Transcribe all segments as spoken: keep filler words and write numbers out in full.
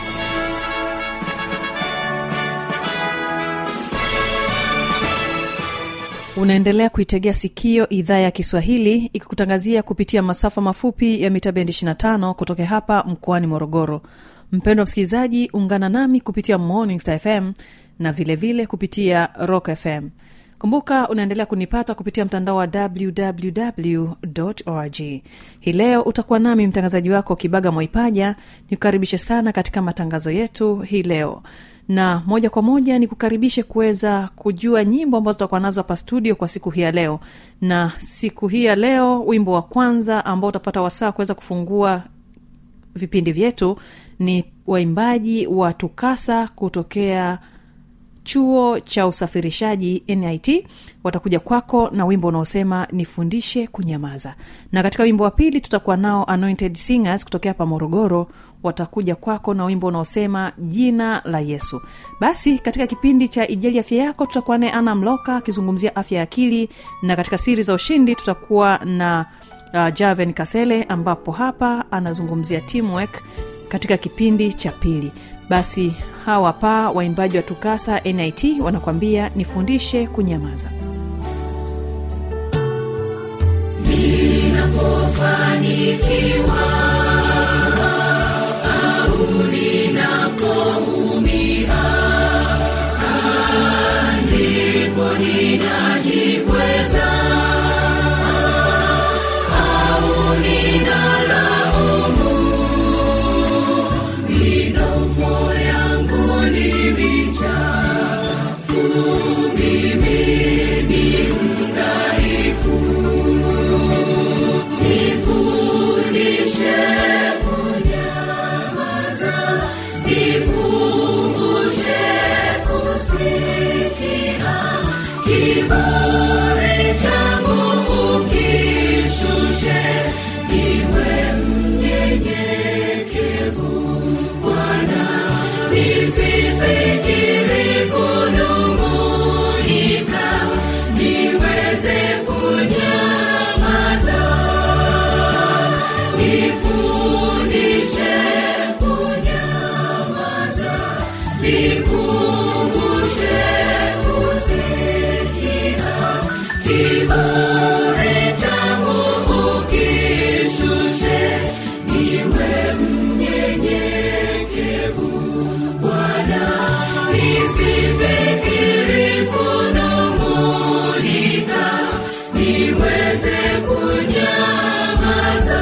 Unaendelea kuitegea sikio idhaa ya Kiswahili ikikutangazia kupitia masafa mafupi ya mita bendi ishirini na tano kutoka hapa mkoani Morogoro. Mpendwa msikilizaji, ungana nami kupitia Morning Star F M na vile vile kupitia Rock F M. Kumbuka unaendelea kunipata kupitia mtandao wa double-u double-u double-u dot org. Hii leo utakuwa nami mtangazaji wako Kibaga Mwaipaja. Nikukaribishe sana katika matangazo yetu hii leo. Na moja kwa moja nikukaribishe kuweza kujua nyimbo ambazo tutakuwa nazo hapa studio kwa siku hii ya leo. Na siku hii ya leo wimbo wa kwanza ambao utapata wasaa kuweza kufungua vipindi vyetu ni waimbaji wa Tukasa kutokea Chuo cha Usafirishaji N I T. Watakuja kwako na wimbo unaosema nifundishe kunyamaza. Na katika wimbo wa pili tutakuwa nao Anointed Singers kutokea hapa Morogoro. Watakuja kwako na wimbo unaosema jina la Yesu. Basi katika kipindi cha Ijali Afya Yako tutakuwa naye Ana Mloka akizungumzia afya ya akili, na katika siri za ushindi tutakuwa na uh, Javen Kasele ambapo hapa anazungumzia teamwork katika kipindi cha pili. Basi hawa pa waimbaji wa Tukasa N I T wanakuambia nifundishe kunyamaza. Ninapofanikiwa au ninapoumia, ndipo ninajikweza au ninalaumu. Midomo yangu ni michafu, mimi ni mdhaifu. Nifundishe kunyamaza, nikumbushe kusikia. Kiburi changu ukishushe, niwe mnyenyekevu. Nisifikiri kunung'unika, niweze kunyamaza. Nifundishe kunyamaza, nikumbushe kusikia. Kiburi changu ukishushe, niwe mnyenyekevu. Nisifikiri kunung'unika, niweze kunyamaza.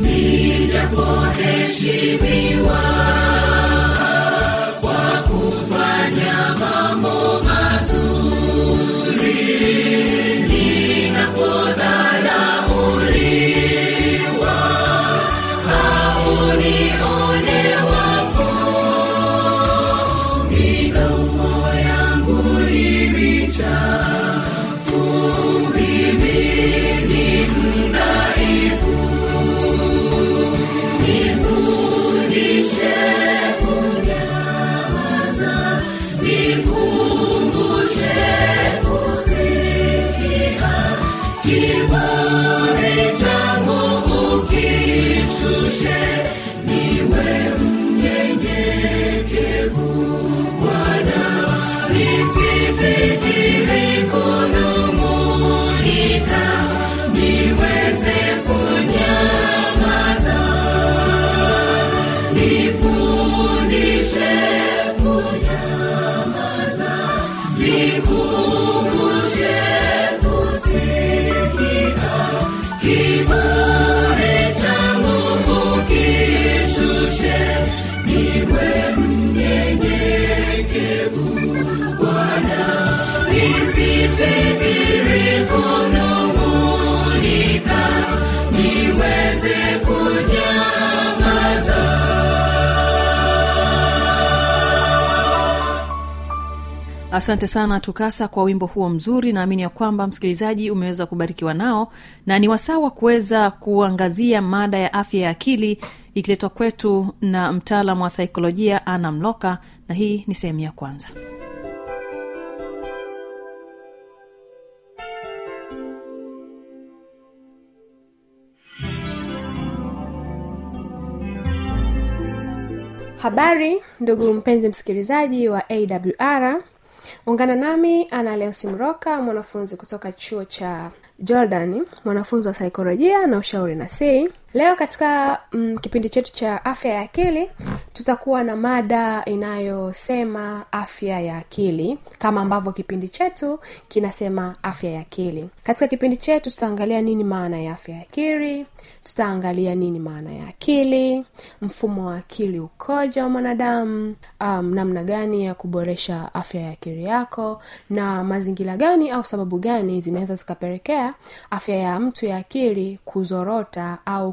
Nijapoheshimiwa kwa kufanya mambo Nifundishe Asante sana Tukasa kwa wimbo huo mzuri, naamini ya kwamba msikilizaji umeweza kubarikiwa nao, na ni wasawa kuweza kuangazia mada ya afya ya akili ikiletwa kwetu na mtaalamu wa saikolojia Ana Mloka, na hii ni sehemu ya kwanza. Habari ndugu mpenzi msikilizaji wa A W R. Ungana nami Ana leo Simroka, mwanafunzi kutoka chuo cha Jordan, mwanafunzi wa saikolojia na ushauri nafsi. Leo katika mm, kipindi chetu cha afya ya akili tutakuwa na mada inayosema afya ya akili, kama ambavyo kipindi chetu kinasema afya ya akili. Katika kipindi chetu tutaangalia nini maana ya afya ya akili, tutaangalia nini maana ya akili, mfumo wa akili ukoje wa mwanadamu, um, namna gani ya kuboresha afya ya akili yako, na mazingira gani au sababu gani zinaweza zikapelekea afya ya mtu ya akili kuzorota au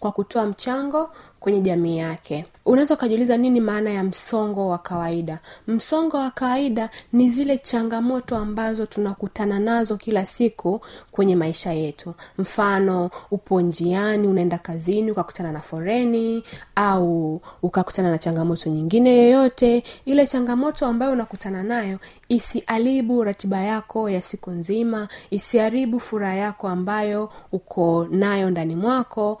kwa kutoa mchango kwenye jamii yake. Unaweza kujiuliza nini maana ya msongo wa kawaida? Msongo wa kawaida ni zile changamoto ambazo tunakutana nazo kila siku kwenye maisha yetu. Mfano, upo njiani unaenda kazini ukakutana na foreni, au ukakutana na changamoto nyingine yoyote. Ile changamoto ambayo unakutana nayo isiaribu ratiba yako ya siku nzima, isiaribu furaha yako ambayo uko nayo ndani mwako.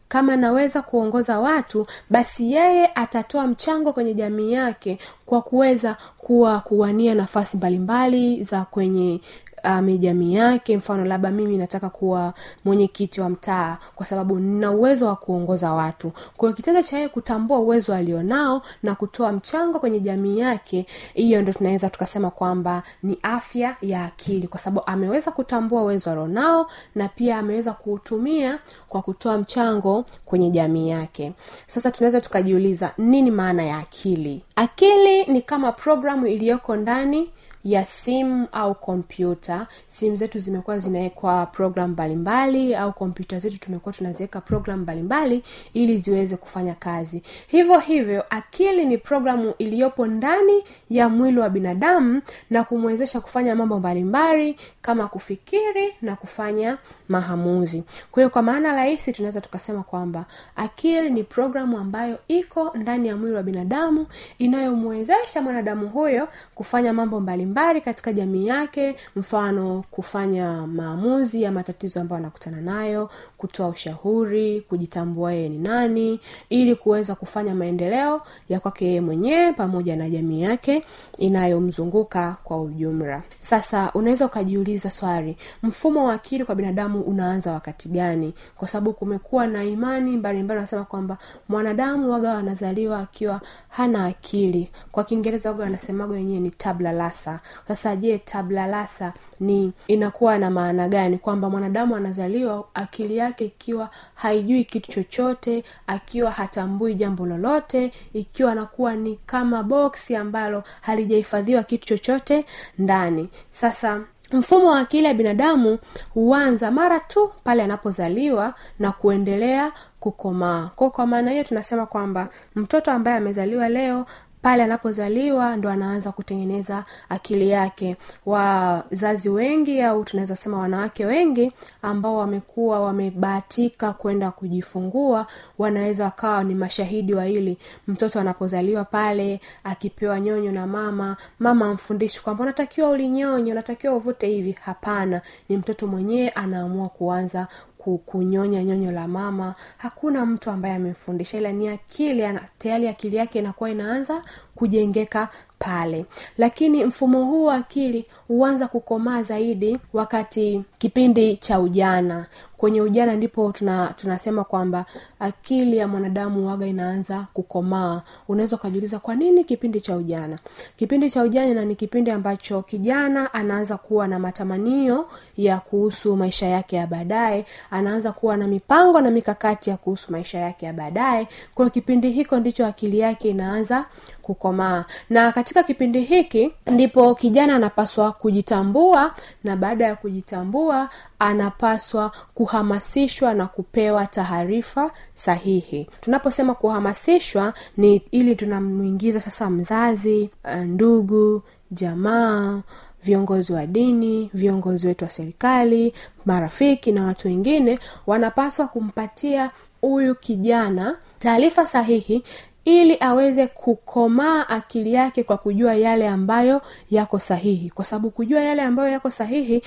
Kama naweza kuongoza watu, basi yeye atatoa mchango kwenye jamii yake kwa kuweza kuwa kuwania nafasi mbalimbali za kwenye um, jamii yake. Mfano, labda mimi nataka kuwa mwenyekiti wa mtaa kwa sababu nina uwezo wa kuongoza watu. Kwa hiyo kitendo cha yeye kutambua uwezo alionao na kutoa mchango kwenye jamii yake, hiyo ndio tunaweza tukasema kwamba ni afya ya akili, kwa sababu ameweza kutambua uwezo alionao na pia ameweza kuutumia kwa kutoa mchango kwenye jamii yake. Sasa tunaweza tukajiuliza nini maana ya akili? Akili ni kama programu iliyoko ndani ya simu au kompyuta. Simu zetu zimekuwa zinawekwa program mbalimbali, au kompyuta zetu tumekuwa tunaziweka program mbalimbali ili ziweze kufanya kazi. Hivyo hivyo akili ni programu iliyopo ndani ya mwili wa binadamu na kumwezesha kufanya mambo mbalimbali kama kufikiri na kufanya maamuzi. Kwa hiyo kwa maana rahisi tunaweza tukasema kwamba akili ni programu ambayo iko ndani ya mwili wa binadamu inayomwezesha mwanadamu huyo kufanya mambo mbalimbali mbali katika jamii yake. Mfano, kufanya maamuzi ya matatizo ambayo anakutana nayo, kutoa ushauri, kujitambua yeye ni nani ili kuweza kufanya maendeleo ya kwake yeye mwenyewe pamoja na jamii yake inayomzunguka kwa ujumla. Sasa unaweza ukajiuliza swali, mfumo wa akili kwa binadamu unaanza wakati gani? Kwa sababu kumekuwa na imani mbalimbali wanasema kwamba mwanadamu waga anazaliwa akiwa hana akili. Kwa Kiingereza waga wanasemaga wenyewe ni tabula rasa. Sasa je, tabula rasa ni inakuwa na maana gani, kwamba mwanadamu anazaliwa akili yake ikiwa haijui kitu chochote, akiwa hatambui jambo lolote, ikiwa anakuwa ni kama boksi ambalo halijahifadhiwa kitu chochote ndani. Sasa mfumo wa akili ya binadamu huanza mara tu pale anapozaliwa na kuendelea kukomaa. Kwa kwa maana hiyo tunasema kwamba mtoto ambaye amezaliwa leo, pale anapozaliwa ndo anaanza kutengeneza akili yake. Wazazi wengi au tunaweza sema wanawake wengi ambao wamekuwa wamebahatika kwenda kujifungua wanaweza kawa ni mashahidi wa hili. Mtoto anapozaliwa pale akipewa nyonyo na mama, mama amfundishi kwamba unatakiwa ulinyonyo, unatakiwa uvute hivi. Hapana, ni mtoto mwenyewe anaamua kuanza kukunyonya nyonyo la mama. Hakuna mtu ambaye amemfundisha, ila ni akili, tayari akili yake inakuwa inaanza kujengeka pale. Lakini mfumo huu wa akili huanza kukomaa zaidi wakati kipindi cha ujana. Kwenye ujana ndipo tuna, tunasema kwamba akili ya mwanadamu waga inaanza kukomaa. Unaweza kujiuliza kwa nini kipindi cha ujana? Kipindi cha ujana ni kipindi ambacho kijana anaanza kuwa na matamanio ya kuhusu maisha yake ya baadaye, anaanza kuwa na mipango na mikakati ya kuhusu maisha yake ya baadaye. Kwa kipindi hiko ndicho akili yake inaanza kukomaa. Na katika kipindi hiki ndipo kijana anapaswa kujitambua, na baada ya kujitambua anapaswa kuhamasishwa na kupewa taarifa sahihi. Tunaposema kuhamasishwa ni ili tunamuingiza sasa mzazi, ndugu, jamaa, viongozi wa dini, viongozi wetu wa serikali, marafiki na watu wengine wanapaswa kumpatia huyu kijana taarifa sahihi ili aweze kukomaa akili yake kwa kujua yale ambayo yako sahihi. Kwa sababu kujua yale ambayo yako sahihi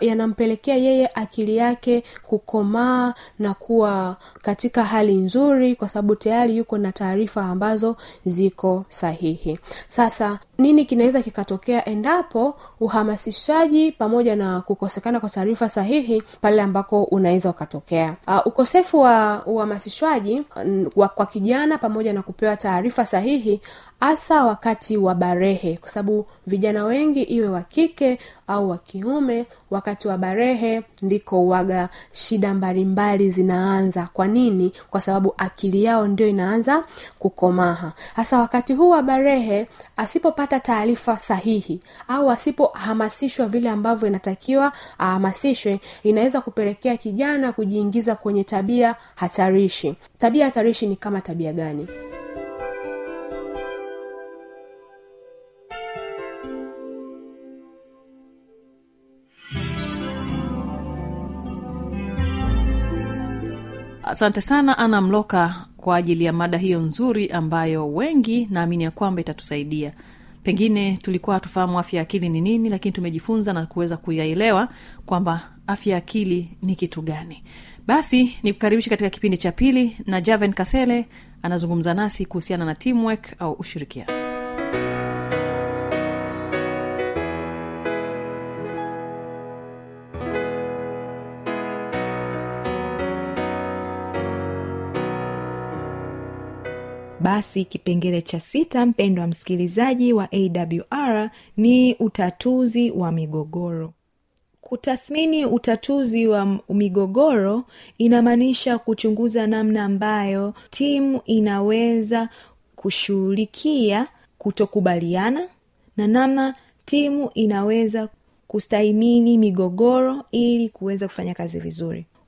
yanampelekea yana yeye akili yake kukomaa na kuwa katika hali nzuri, kwa sababu tayari yuko na taarifa ambazo ziko sahihi. Sasa nini kinaweza kikatokea endapo uhamasishaji pamoja na kukosekana kwa taarifa sahihi pale ambako unaweza ukatokea? Uh, ukosefu wa uhamasishaji kwa kijana pamoja na kupewa taarifa sahihi, hasa wakati wa barehe, kwa sababu vijana wengi iwe wa kike au wa kiume, wakati wa barehe ndiko uaga shida mbalimbali zinaanza. Kwa nini? Kwa sababu akili yao ndio inaanza kukomaa. Hasa wakati huu wa barehe asipopata taarifa sahihi au asipohamasishwa vile ambavyo inatakiwa ahamasishwe, inaweza kupelekea kijana kujiingiza kwenye tabia hatarishi. Tabia hatarishi ni kama tabia gani? Asante sana Ana Mloka kwa ajili ya mada hiyo nzuri ambayo wengi naamini kwamba itatusaidia. Pengine tulikuwa hatufahamu afya ya akili ni nini, lakini tumejifunza na kuweza kuielewa kwamba afya ya akili ni kitu gani. Basi nikukaribisha katika kipindi cha pili na Javen Kasele anazungumza nasi kuhusiana na teamwork au ushirikiano. Basi kipengele cha sita, mpendwa msikilizaji wa A W R, ni utatuzi wa migogoro. Kutathmini utatuzi wa migogoro inamaanisha kuchunguza namna ambayo timu inaweza kushughulikia kutokubaliana na namna timu inaweza kustahimili migogoro ili kuweza kufanya kazi vizuri.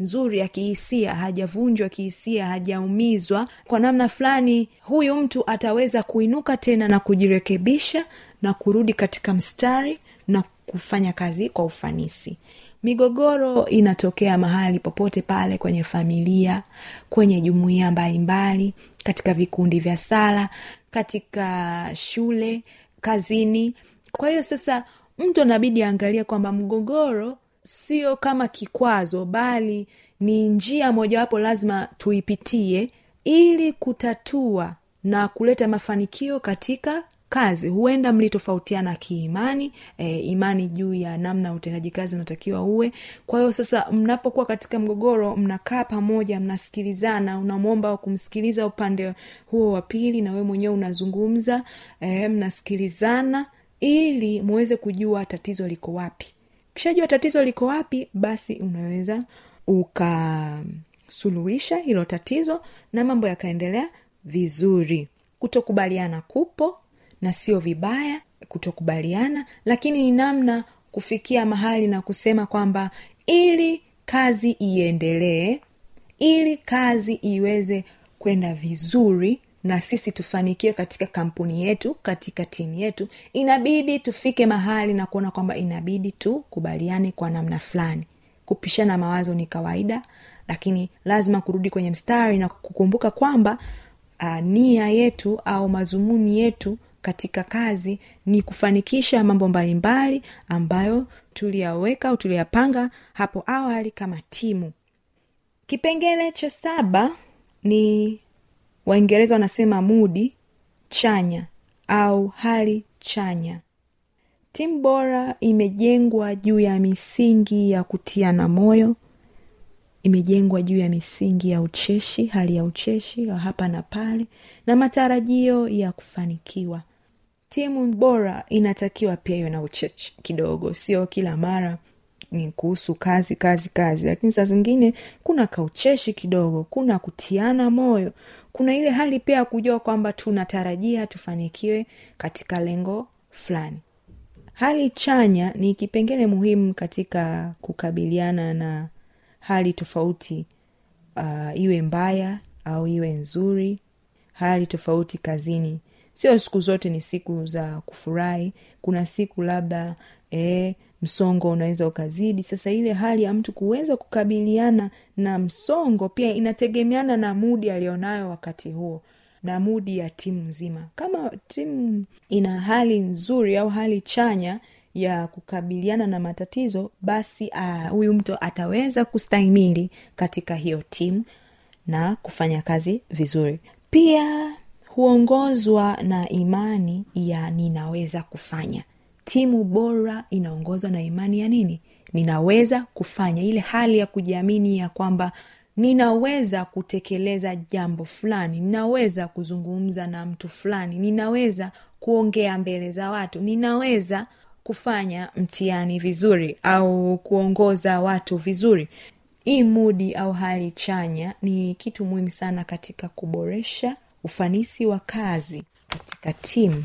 nzuri ya kihisia, hajavunjwa kihisia, hajaumizwa. Kwa namna fulani huyu mtu ataweza kuinuka tena na kujirekebisha na kurudi katika mstari na kufanya kazi kwa ufanisi. Migogoro inatokea mahali popote pale, kwenye familia, kwenye jumuiya mbalimbali, katika vikundi vya sala, katika shule, kazini. Kwa hiyo sasa mtu anabidi aangalie kwamba mgogoro sio kama kikwazo, bali ni njia mojawapo lazima tuipitie ili kutatua na kuleta mafanikio katika kazi. Huenda mlitofautiana kiimani, e, imani juu ya namna utendaji kazi unatakiwa uwe. Kwa hiyo sasa mnapokuwa katika mgogoro, mnakaa pamoja, mnasikilizana, unamwomba kumsikiliza upande huo wa pili na wewe mwenyewe unazungumza, e, mnasikilizana ili muweze kujua tatizo liko wapi. Kisha jua tatizo liko wapi, basi unaweza ukasuluhisha hilo tatizo na mambo yakaendelea vizuri. Kutokubaliana kupo na sio vibaya kutokubaliana, lakini ni namna kufikia mahali na kusema kwamba ili kazi iendelee, ili kazi iweze kwenda vizuri na sisi tufanikiwe katika kampuni yetu, katika timu yetu, inabidi tufike mahali na kuona kwamba inabidi tukubaliane kwa namna fulani. Kupishana mawazo ni kawaida, lakini lazima kurudi kwenye mstari na kukumbuka kwamba uh, nia yetu au mazumuni yetu katika kazi ni kufanikisha mambo mbalimbali ambayo tuliyaweka au tuliyapanga hapo awali kama timu. Kipengele cha saba ni Waingereza wanasema mudi chanya au hali chanya. Timu bora imejengwa juu ya misingi ya kutiana moyo, imejengwa juu ya misingi ya ucheshi, hali ya ucheshi ya hapa na pale, na matarajio ya kufanikiwa. Timu bora inatakiwa pia iwe na ucheshi kidogo, sio kila mara ni kuhusu kazi kazi kazi, lakini saa zingine kuna kaucheshi kidogo, kuna kutiana moyo, kuna ile hali pia kujua kwamba tunatarajia tufanikiwe katika lengo fulani. Hali chanya ni kipengele muhimu katika kukabiliana na hali tofauti, uh, iwe mbaya au iwe nzuri. Hali tofauti kazini sio siku zote ni siku za kufurahi. Kuna siku labda eh msongo unaweza ukazidi. Sasa ile hali ya mtu kuweza kukabiliana na msongo pia inategemeana na mudi alionayo wakati huo na mudi ya timu nzima. Kama timu ina hali nzuri au hali chanya ya kukabiliana na matatizo, basi huyu uh, mtu ataweza kustahimili katika hiyo timu na kufanya kazi vizuri. Pia huongozwa na imani ya ninaweza kufanya. Timu bora inaongozwa na imani ya nini? Ninaweza kufanya. Ile hali ya kujiamini ya kwamba ninaweza kutekeleza jambo fulani, ninaweza kuzungumza na mtu fulani, ninaweza kuongea mbele za watu, ninaweza kufanya mtihani vizuri au kuongoza watu vizuri. Hii mudi au hali chanya ni kitu muhimu sana katika kuboresha ufanisi wa kazi katika timu.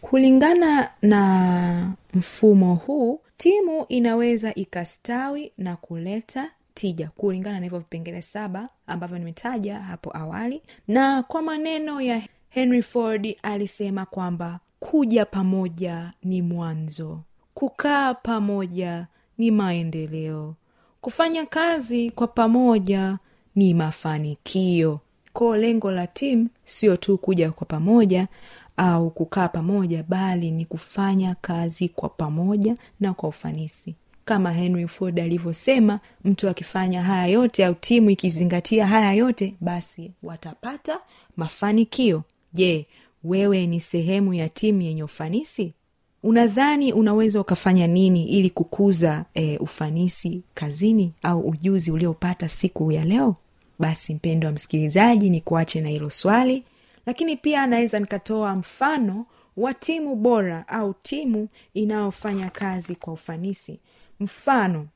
Kulingana na mfumo huu, timu inaweza ikastawi na kuleta tija kulingana na hivyo vipengele saba ambavyo nimetaja hapo awali. Na kwa maneno ya Henry Ford alisema kwamba kuja pamoja ni mwanzo, kukaa pamoja ni maendeleo, kufanya kazi kwa pamoja ni mafanikio. Kwa lengo la timu sio tu kuja kwa pamoja au kukaa pamoja, bali ni kufanya kazi kwa pamoja na kwa ufanisi. Kama Henry Ford alivyosema, mtu akifanya haya yote au timu ikizingatia haya yote, basi watapata mafanikio. Je, wewe ni sehemu ya timu yenye ufanisi? Unadhani unaweza ukafanya nini ili kukuza e, ufanisi kazini au ujuzi uliopata siku ya leo? Basi mpendwa msikilizaji, nikuache na hilo swali. Lakini pia naweza nikatoa mfano wa timu bora au timu inayofanya kazi kwa ufanisi. Mfano,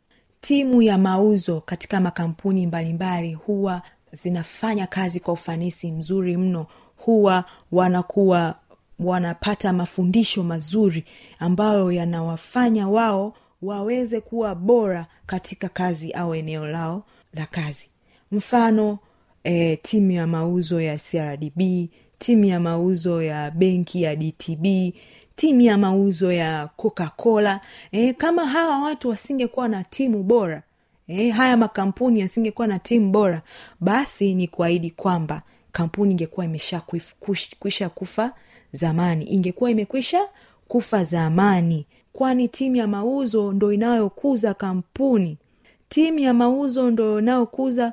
timu ya mauzo katika makampuni mbalimbali huwa zinafanya kazi kwa ufanisi mzuri mno. Huwa wanakuwa wanapata mafundisho mazuri ambayo yanawafanya wao waweze kuwa bora katika kazi au eneo lao la kazi. Mfano, e, timu ya mauzo ya C R D B, timu ya mauzo ya benki ya D T B, timu ya mauzo ya Coca-Cola. E, kama hawa watu wasingekuwa na timu bora, e, haya makampuni yasingekuwa na timu bora, basi ni kuahidi kwamba kampuni ingekuwa imeshakwisha kufa zamani, ingekuwa imekwisha kufa zamani. kwani timu ya mauzo ndio inayokuza kampuni. Timu ya mauzo ndio inayokuza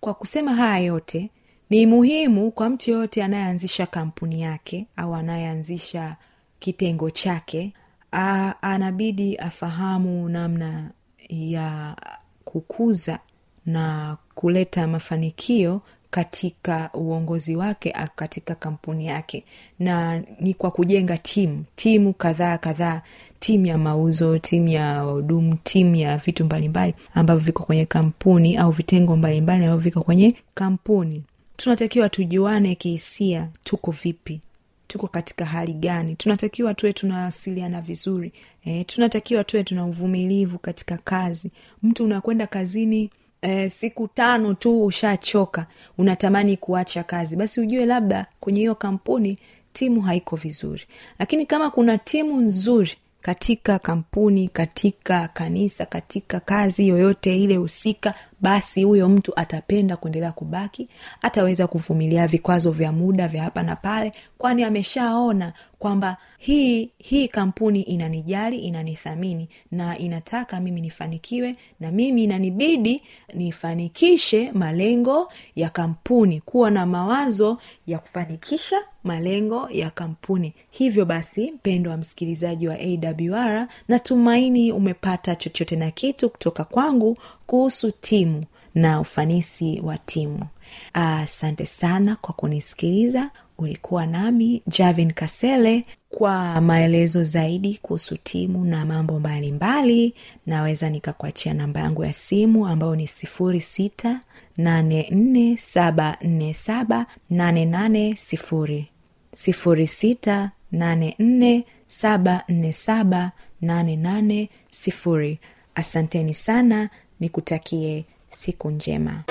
kwa kusema haya yote, ni muhimu kwa mtu yote anayeanzisha kampuni yake au anayeanzisha kitengo chake, a, anabidi afahamu namna ya kukuza na kuleta mafanikio katika uongozi wake, katika kampuni yake. Na ni kwa kujenga timu, timu kadhaa kadhaa, timu ya mauzo, timu ya wahudumu, timu ya vitu mbalimbali ambavyo viko kwenye kampuni au vitengo mbalimbali ambavyo viko kwenye kampuni. Tunatakiwa tujuane kihisia, tuko vipi? Tuko katika hali gani? Tunatakiwa tuwe tunawasiliana vizuri. E, tunatakiwa tuwe tuna uvumilivu katika kazi. Mtu unakwenda kazini e, siku tano tu ushachoka, unatamani kuacha kazi. Basi ujue labda kwenye hiyo kampuni timu haiko vizuri. Lakini kama kuna timu nzuri katika kampuni, katika kanisa, katika kazi yoyote ile husika, basi huyo mtu atapenda kuendelea kubaki, ataweza kuvumilia vikwazo vya muda vya hapa na pale kwani ameshaona kwamba hii hii kampuni inanijali, inanithamini na inataka mimi nifanikiwe, na mimi inanibidi nifanikishe malengo ya kampuni, kuwa na mawazo ya kufanikisha malengo ya kampuni. Hivyo basi, mpendwa msikilizaji wa A W R, natumaini umepata chochote na kitu kutoka kwangu kuhusu timu na ufanisi wa timu. Asante sana kwa kunisikiliza. Ulikuwa nami Javen Kasele. Kwa maelezo zaidi kuhusu timu na mambo mbalimbali, naweza nikakuachia namba yangu ya simu ambayo ni sifuri sita nane nne saba nne saba nane nane sifuri, sifuri sita nane nne saba nne saba nane nane sifuri. Asanteni sana, nikutakie siku njema.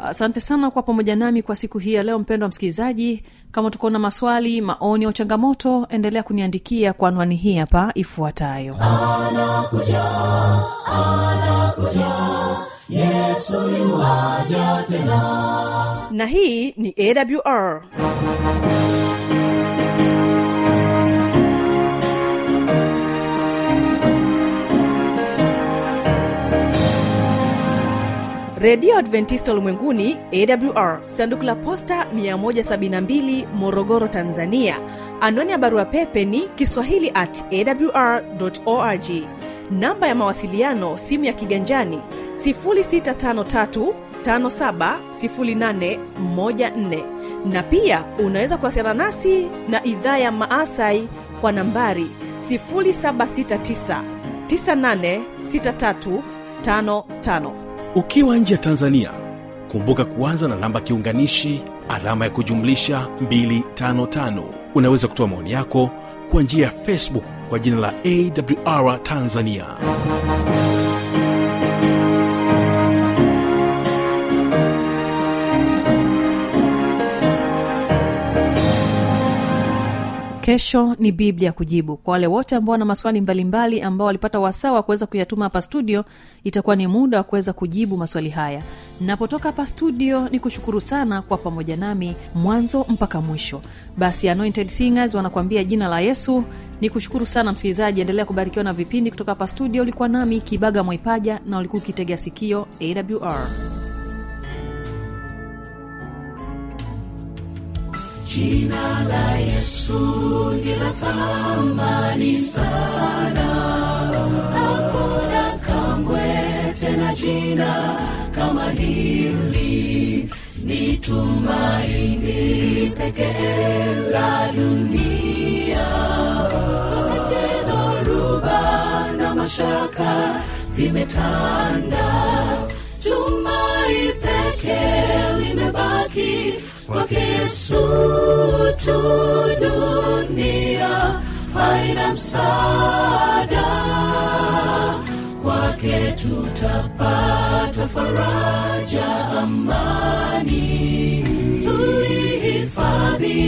Asante sana kwa pamoja nami kwa siku hii ya leo, mpendwa msikilizaji. Kama tuko na maswali, maoni au changamoto, endelea kuniandikia kwa anwani hii hapa ifuatayo. Anakuja, anakuja, Yesu yuaja tena. Na hii ni A W R. Radio Adventista Ulimwenguni, A W R, sanduku la posta mia moja sabini na mbili, Morogoro, Tanzania. Anwani ya barua pepe ni kiswahili at a w r dot org. Namba ya mawasiliano, simu ya kiganjani sifuri sita tano tatu tano saba sifuri nane moja nne. Na pia unaweza kuwasiliana nasi na idhaa ya Maasai kwa nambari sifuri saba sita tisa tisa nane sita tatu tano tano. Ukiwa nje ya Tanzania, kumbuka kuanza na namba kiunganishi alama ya kujumlisha mbili tano tano. Unaweza kutoa maoni yako kwa njia ya Facebook kwa jina la A W R Tanzania. Kesho ni Biblia Kujibu. Kwa wale wote ambao wana maswali mbalimbali ambao walipata wasawa kuweza kuyatuma hapa studio, itakuwa ni muda wa kuweza kujibu maswali haya. Napotoka hapa studio nikushukuru sana kwa pamoja nami mwanzo mpaka mwisho. Basi Anointed Singers wanakuambia Jina la Yesu. Nikushukuru sana msikilizaji, endelea kubarikiwa na vipindi kutoka hapa studio. Ulikuwa nami Kibaga Mwaipaja na ulikuwa ukitegea sikio A W R. Jina la Yesu lina thamani sana, hakuna kamwe tena jina kama hili, ni tumaini pekee la dunia. Hata dhoruba na mashaka vimetanda, tumai pekee limebaki, kwa Yesu tu dunia haina msaada, kwake tutapata faraja, amani tulihifadhi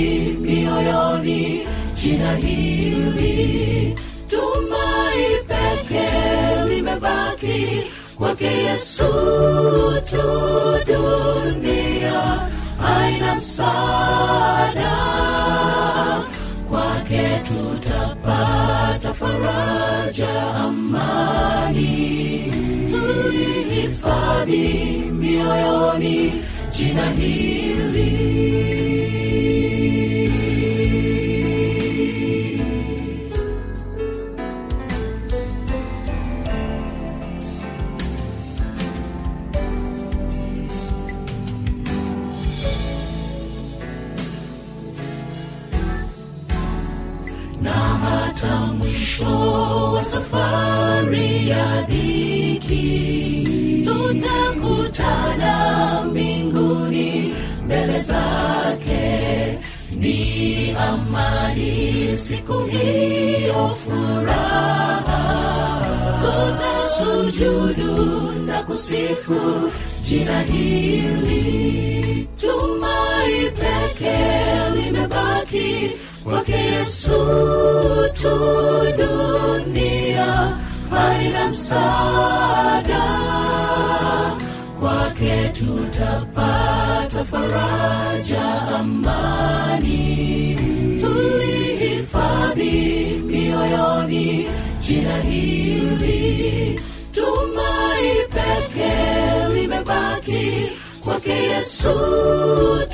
mioyoni, jina hili tumai pekee limebaki, kwake Yesu tu dunia haina msaada, kwake tutapata faraja, amani tulihifadhi mioyoni, jina hili. Mwisho wa safari ya dhiki, tutakutana mbinguni, mbele zake ni amani, siku hiyo furaha, tutasujudu na kusifu jina hili, tumai pekee limebaki, kwake Yesu tu dunia haina msaada, kwake tutapata faraja, amani tulihifadhi mioyoni, jina hili tumai pekee limebaki, kwake Yesu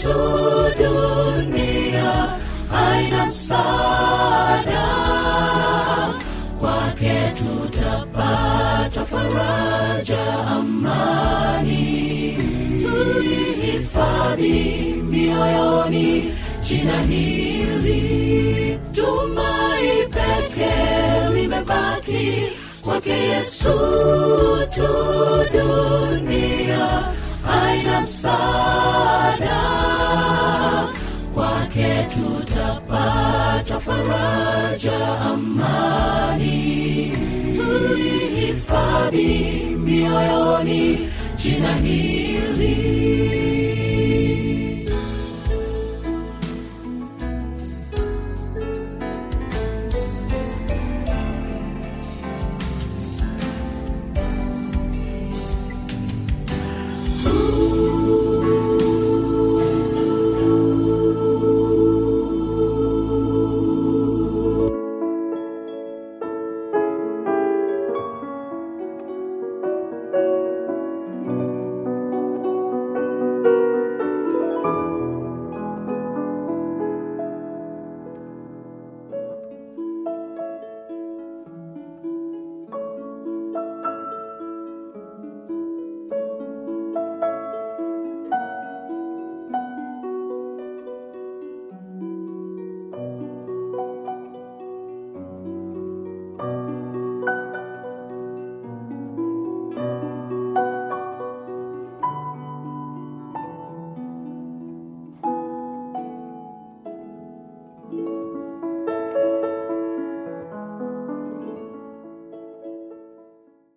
tu dunia haina msaada, kwake tutapata faraja, amani tulihifadhi mioyoni, jina hili tumai pekee limebaki, kwake Yesu tu dunia haina msaada, kwake tutapata faraja, amani tulihifadhi mioyoni, jina hili.